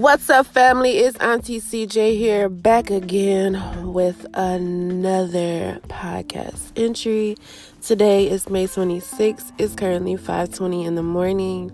What's up, family? It's Auntie CJ here, back again with another podcast entry. Today is May 26th. It's currently 5:20 in the morning,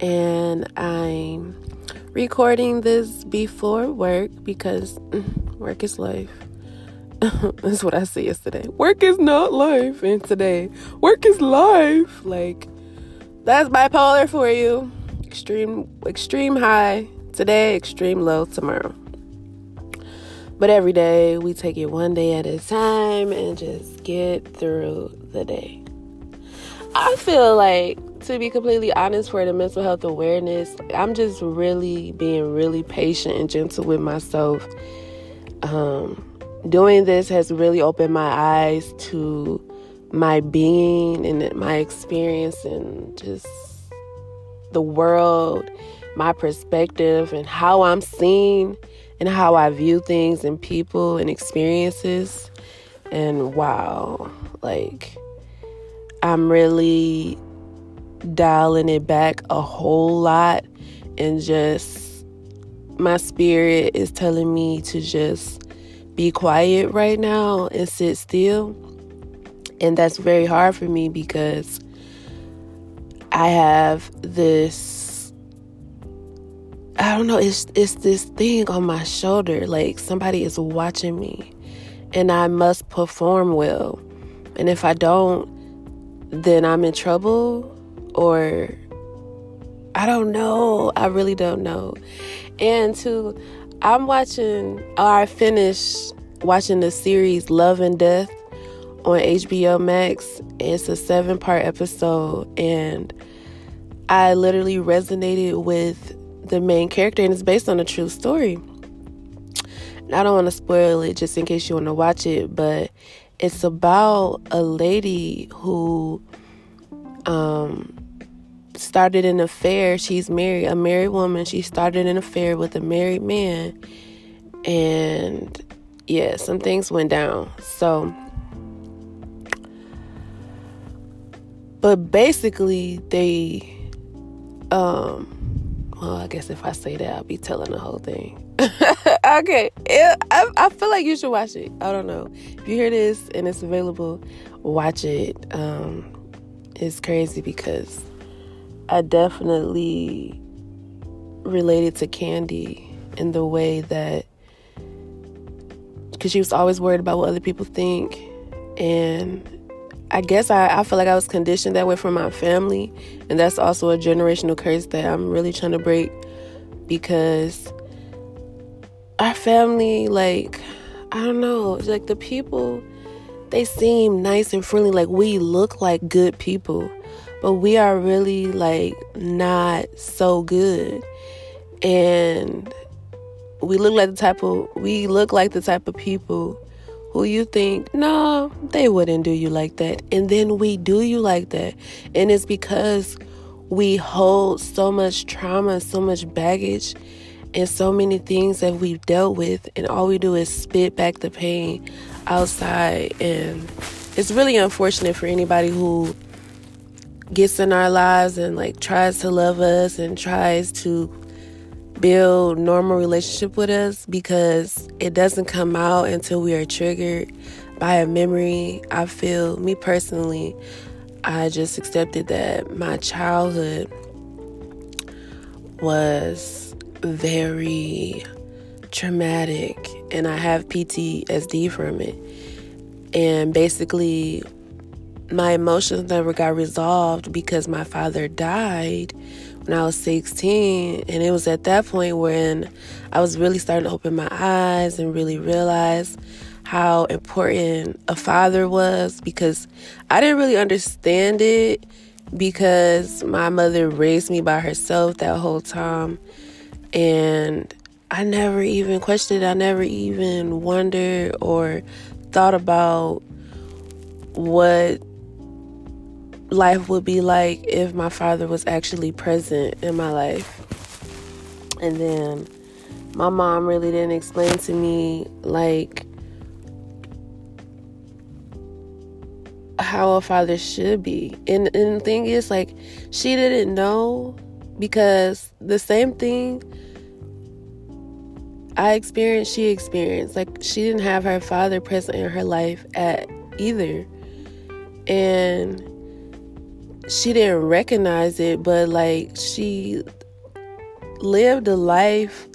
and I'm recording this before work because work is life. That's what I said yesterday. Work is not life, and today work is life. Like, that's bipolar for you. Extreme high today, extreme low tomorrow. But every day we take it one day at a time and just get through the day. I feel like, to be completely honest, for the mental health awareness, I'm just really being really patient and gentle with myself. Doing this has really opened my eyes to my being and my experience and just the world, my perspective, and how I'm seen and how I view things and people and experiences. And wow, like, I'm really dialing it back a whole lot, and just my spirit is telling me to just be quiet right now and sit still. And that's very hard for me because I have this, I don't know, it's this thing on my shoulder, like somebody is watching me and I must perform well. And if I don't, then I'm in trouble, or I don't know. I really don't know. And I finished watching the series Love and Death on HBO Max. It's a 7-part episode, and I literally resonated with the main character, and it's based on a true story. And I don't want to spoil it just in case you want to watch it, but it's about a lady who started an affair. She's married, a married woman. She started an affair with a married man, and yeah, some things went down. But basically, they, well, I guess if I say that, I'll be telling the whole thing. Okay. I feel like you should watch it. I don't know. If you hear this and it's available, watch it. It's crazy because I definitely related to Candy in the way that, because she was always worried about what other people think, and I guess I feel like I was conditioned that way from my family, and that's also a generational curse that I'm really trying to break, because our family, like, I don't know, like, the people, they seem nice and friendly, like, we look like good people, but we are really, like, not so good, and we look like the type of people who you think, no, they wouldn't do you like that. And then we do you like that. And it's because we hold so much trauma, so much baggage, and so many things that we've dealt with. And all we do is spit back the pain outside. And it's really unfortunate for anybody who gets in our lives and, like, tries to love us and tries to build normal relationship with us, because it doesn't come out until we are triggered by a memory. I feel, me personally, I just accepted that my childhood was very traumatic, and I have PTSD from it. And basically, my emotions never got resolved because my father died when I was 16, and it was at that point when I was really starting to open my eyes and really realize how important a father was, because I didn't really understand it because my mother raised me by herself that whole time, and I never even questioned it. I never even wondered or thought about what life would be like if my father was actually present in my life. And then my mom really didn't explain to me, like, how a father should be. And the thing is, like, she didn't know, because the same thing I experienced, she experienced. Like, she didn't have her father present in her life at either. And she didn't recognize it, but, like, she lived a life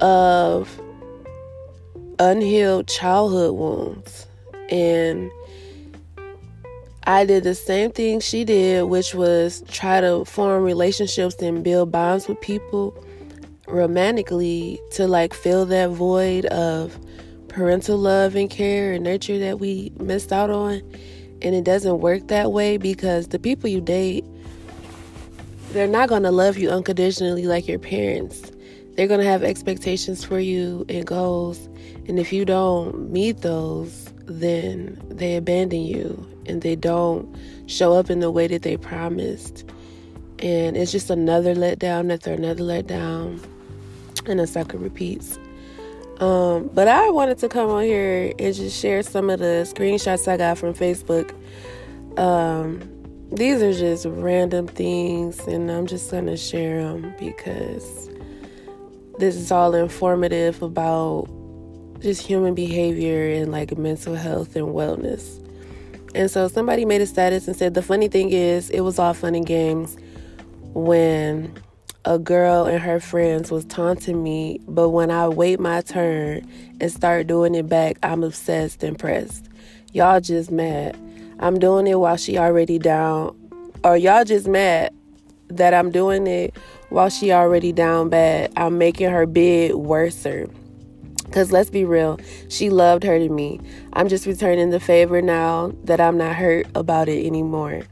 of unhealed childhood wounds. And I did the same thing she did, which was try to form relationships and build bonds with people romantically to, like, fill that void of parental love and care and nurture that we missed out on. And it doesn't work that way, because the people you date, they're not going to love you unconditionally like your parents. They're going to have expectations for you and goals. And if you don't meet those, then they abandon you and they don't show up in the way that they promised. And it's just another letdown after another letdown, and a cycle repeats. But I wanted to come on here and just share some of the screenshots I got from Facebook. These are just random things, and I'm just going to share them because this is all informative about just human behavior and, like, mental health and wellness. And so somebody made a status and said, the funny thing is, it was all fun and games when a girl and her friends was taunting me, but when I wait my turn and start doing it back, I'm obsessed and pressed. Y'all just mad. I'm doing it while she already down. Or y'all just mad that I'm doing it while she already down bad. I'm making her bid worser. Because let's be real, she loved her to me. I'm just returning the favor now that I'm not hurt about it anymore.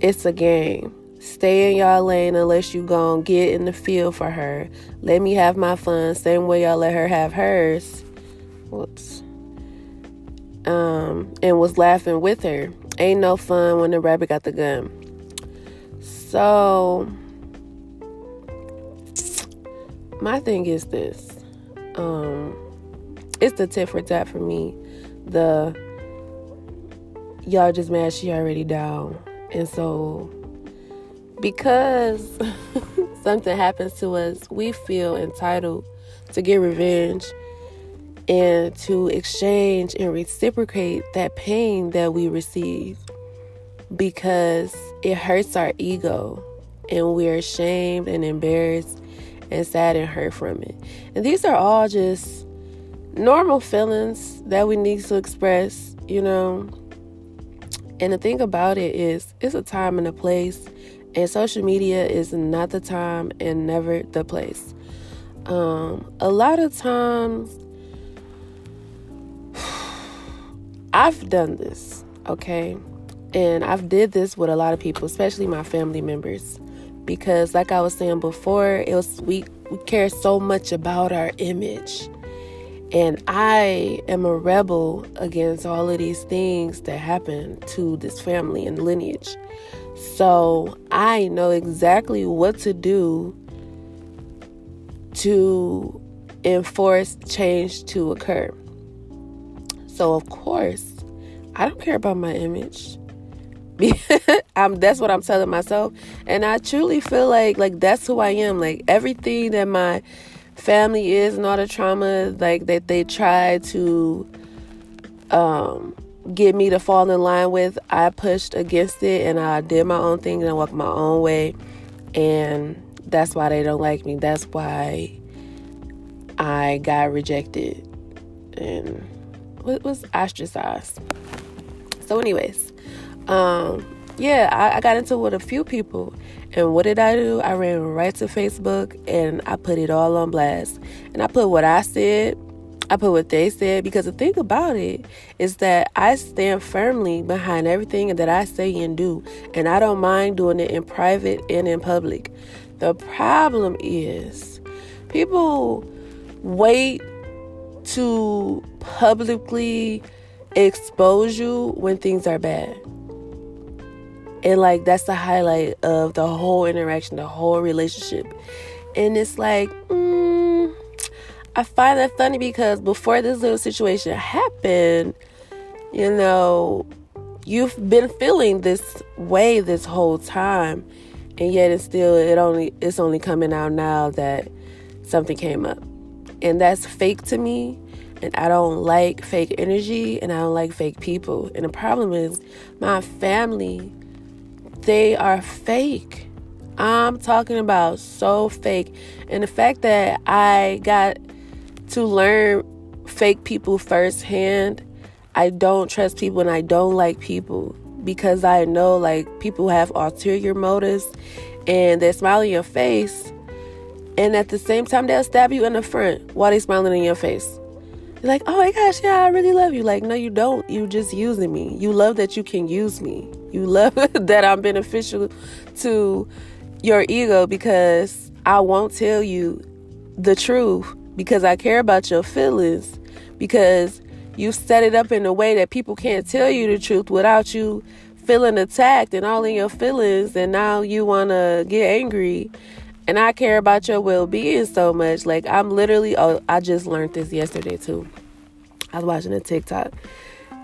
It's a game. Stay in y'all lane unless you gon' get in the field for her. Let me have my fun same way y'all let her have hers. Whoops. And was laughing with her. Ain't no fun when the rabbit got the gun. So, my thing is this. It's the tit for tat for me. The y'all just mad she already down. And so, because something happens to us, we feel entitled to get revenge and to exchange and reciprocate that pain that we receive, because it hurts our ego and we're ashamed and embarrassed and sad and hurt from it. And these are all just normal feelings that we need to express, you know. And the thing about it is, it's a time and a place, and social media is not the time and never the place. A lot of times, I've done this, okay? And I've did this with a lot of people, especially my family members. Because like I was saying before, it was we care so much about our image. And I am a rebel against all of these things that happen to this family and lineage. So I know exactly what to do to enforce change to occur. So of course, I don't care about my image. That's what I'm telling myself, and I truly feel like that's who I am. Like, everything that my family is and all the trauma, like, that they try to get me to fall in line with, I pushed against it, and I did my own thing, and I walked my own way. And that's why they don't like me. That's why I got rejected and was ostracized. So anyways, I got into it with a few people, and what did I do? I ran right to Facebook and I put it all on blast, and I put what I said, I put what they said, because the thing about it is that I stand firmly behind everything that I say and do, and I don't mind doing it in private and in public. The problem is people wait to publicly expose you when things are bad. And, like, that's the highlight of the whole interaction, the whole relationship. And it's like, I find that funny, because before this little situation happened, you know, you've been feeling this way this whole time. And yet it's only coming out now that something came up. And that's fake to me. And I don't like fake energy, and I don't like fake people. And the problem is my family, they are fake. I'm talking about so fake. And the fact that I got to learn fake people firsthand, I don't trust people and I don't like people, because I know like people have ulterior motives and they're smiling in your face, and at the same time they'll stab you in the front while they're smiling in your face. You're like, oh my gosh, yeah, I really love you. Like, no, you don't. You just using me. You love that you can use me. You love that I'm beneficial to your ego, because I won't tell you the truth, because I care about your feelings, because you set it up in a way that people can't tell you the truth without you feeling attacked and all in your feelings, and now you want to get angry. And I care about your well-being so much. Like, I'm literally, oh, I just learned this yesterday too. I was watching a TikTok,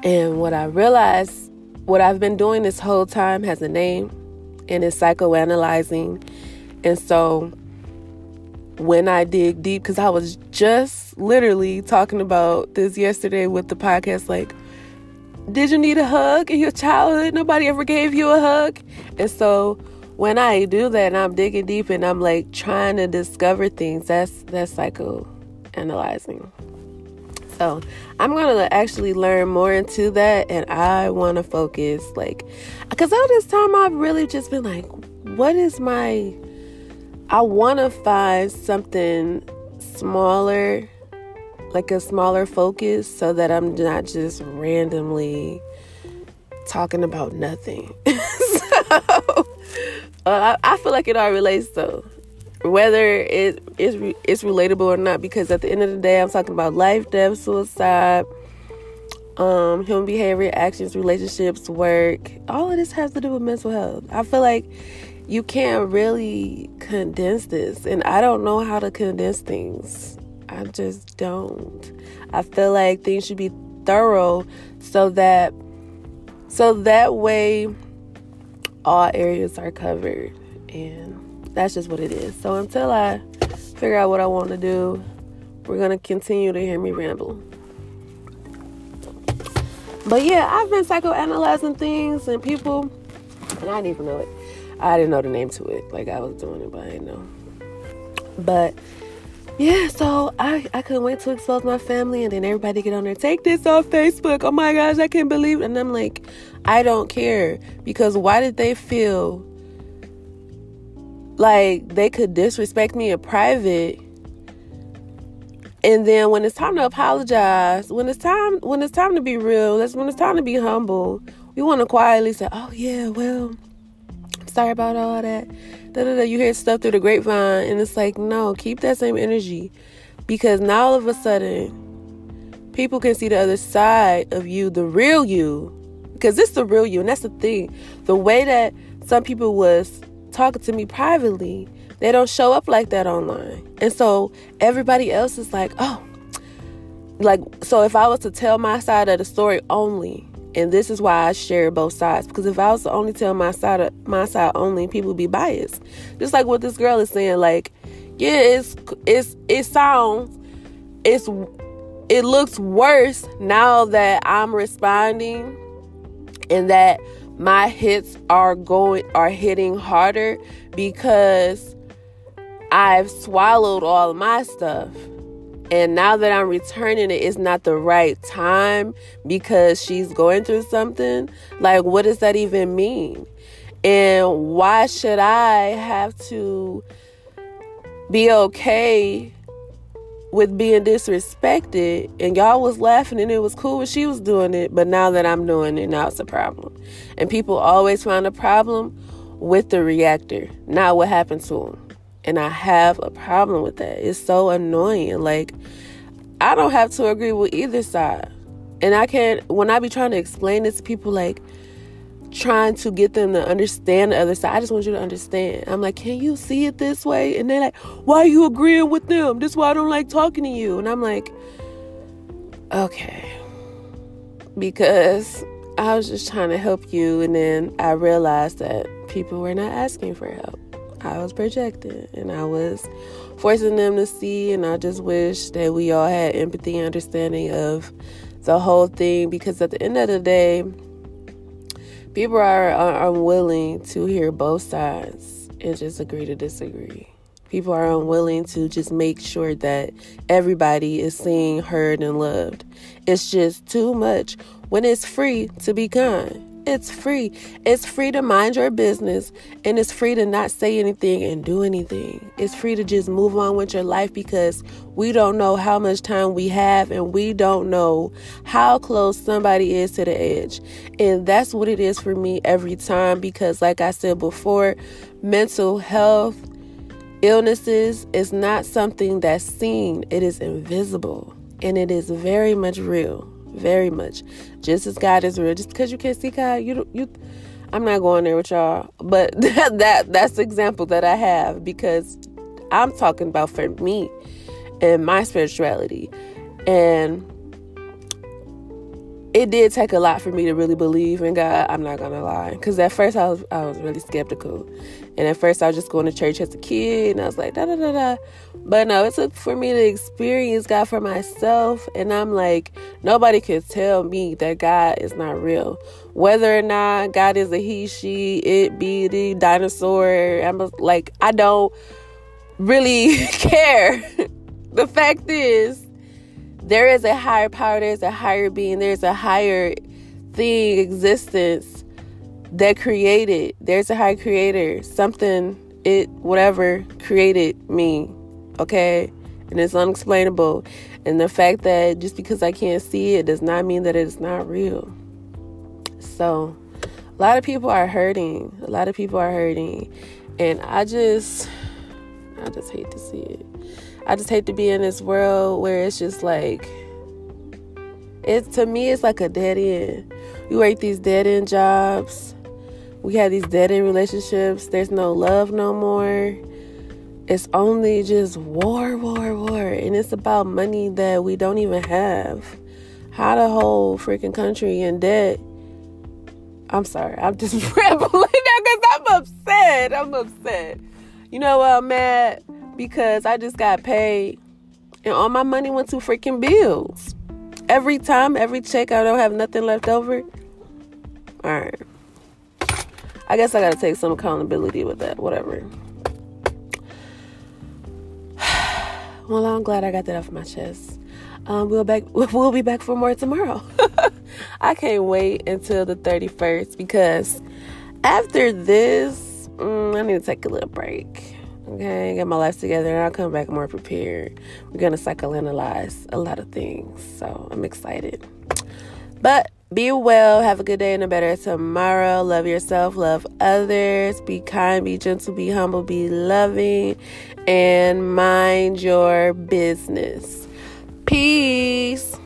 and what I realized, what I've been doing this whole time has a name, and it's psychoanalyzing. And so when I dig deep, because I was just literally talking about this yesterday with the podcast, like, did you need a hug in your childhood? Nobody ever gave you a hug. And so when I do that and I'm digging deep and I'm like trying to discover things, that's psychoanalyzing. So I'm going to actually learn more into that, and I want to focus, like, because all this time I've really just been like, what is my... I want to find something smaller, like a smaller focus, so that I'm not just randomly talking about nothing. I feel like it all relates, though, whether it's relatable or not, because at the end of the day, I'm talking about life, death, suicide, human behavior, actions, relationships, work. All of this has to do with mental health. I feel like you can't really condense this, and I don't know how to condense things. I just don't. I feel like things should be thorough, so that way all areas are covered, and that's just what it is. So until I figure out what I want to do, we're going to continue to hear me ramble. But yeah, I've been psychoanalyzing things and people, and I didn't even know it. I didn't know the name to it. Like, I was doing it, but I didn't know. But yeah, so I couldn't wait to expose my family, and then everybody get on there, take this off Facebook. Oh my gosh, I can't believe it. And I'm like, I don't care, because why did they feel like they could disrespect me in private? And then when it's time to apologize, when it's time to be real, that's when it's time to be humble. We want to quietly say, oh yeah, well, sorry about all that. You hear stuff through the grapevine, and it's like, no, keep that same energy, because now all of a sudden people can see the other side of you, the real you, because it's the real you. And that's the thing, the way that some people was talking to me privately, they don't show up like that online. And so everybody else is like, oh, like, so if I was to tell my side of the story only, and this is why I share both sides, because if I was to only tell my side only, people would be biased. Just like what this girl is saying, like, yeah, it looks worse now that I'm responding and that my hits are hitting harder, because I've swallowed all of my stuff. And now that I'm returning it, it's not the right time because she's going through something. Like, what does that even mean? And why should I have to be okay with being disrespected? And y'all was laughing and it was cool when she was doing it. But now that I'm doing it, now it's a problem. And people always find a problem with the reactor, not what happened to them. And I have a problem with that. It's so annoying. Like, I don't have to agree with either side. And I can't, when I be trying to explain this to people, like, trying to get them to understand the other side, I just want you to understand. I'm like, can you see it this way? And they're like, why are you agreeing with them? That's why I don't like talking to you. And I'm like, okay. Because I was just trying to help you. And then I realized that people were not asking for help. I was projecting and I was forcing them to see, and I just wish that we all had empathy and understanding of the whole thing, because at the end of the day, people are unwilling to hear both sides and just agree to disagree. People are unwilling to just make sure that everybody is seen, heard, and loved. It's just too much when it's free to be kind. It's free. It's free to mind your business, and it's free to not say anything and do anything. It's free to just move on with your life, because we don't know how much time we have, and we don't know how close somebody is to the edge. And that's what it is for me every time, because like I said before, mental health illnesses is not something that's seen. It is invisible, and it is very much real. Very much, just as God is real. Just because you can't see God, I'm not going there with y'all. But that's the example that I have, because I'm talking about for me and my spirituality, and it did take a lot for me to really believe in God. I'm not gonna lie, because at first I was really skeptical, and at first I was just going to church as a kid, and I was like da da da da. But no, it took for me to experience God for myself, and I'm like, nobody could tell me that God is not real. Whether or not God is a he, she, it, be, the dinosaur, I don't really care. The fact is, there is a higher power, there's a higher being, there's a higher thing, existence that created. There's a higher creator, something, it, whatever, created me, okay? And it's unexplainable. And the fact that just because I can't see it does not mean that it's not real. So a lot of people are hurting. And I just hate to see it. I just hate to be in this world where it's just like, to me, it's like a dead end. You work these dead end jobs. We have these dead end relationships. There's no love no more. It's only just war. And it's about money that we don't even have. How the whole freaking country in debt. I'm sorry. I'm just rambling now because I'm upset. You know what I'm mad? Because I just got paid and all my money went to freaking bills. Every time, every check, I don't have nothing left over. All right. I guess I got to take some accountability with that, whatever. Well, I'm glad I got that off my chest. We'll be back for more tomorrow. I can't wait until the 31st, because after this, I need to take a little break. Okay, get my life together, and I'll come back more prepared. We're going to psychoanalyze a lot of things, so I'm excited. But be well, have a good day and a better tomorrow. Love yourself, love others, be kind, be gentle, be humble, be loving, and mind your business. Peace.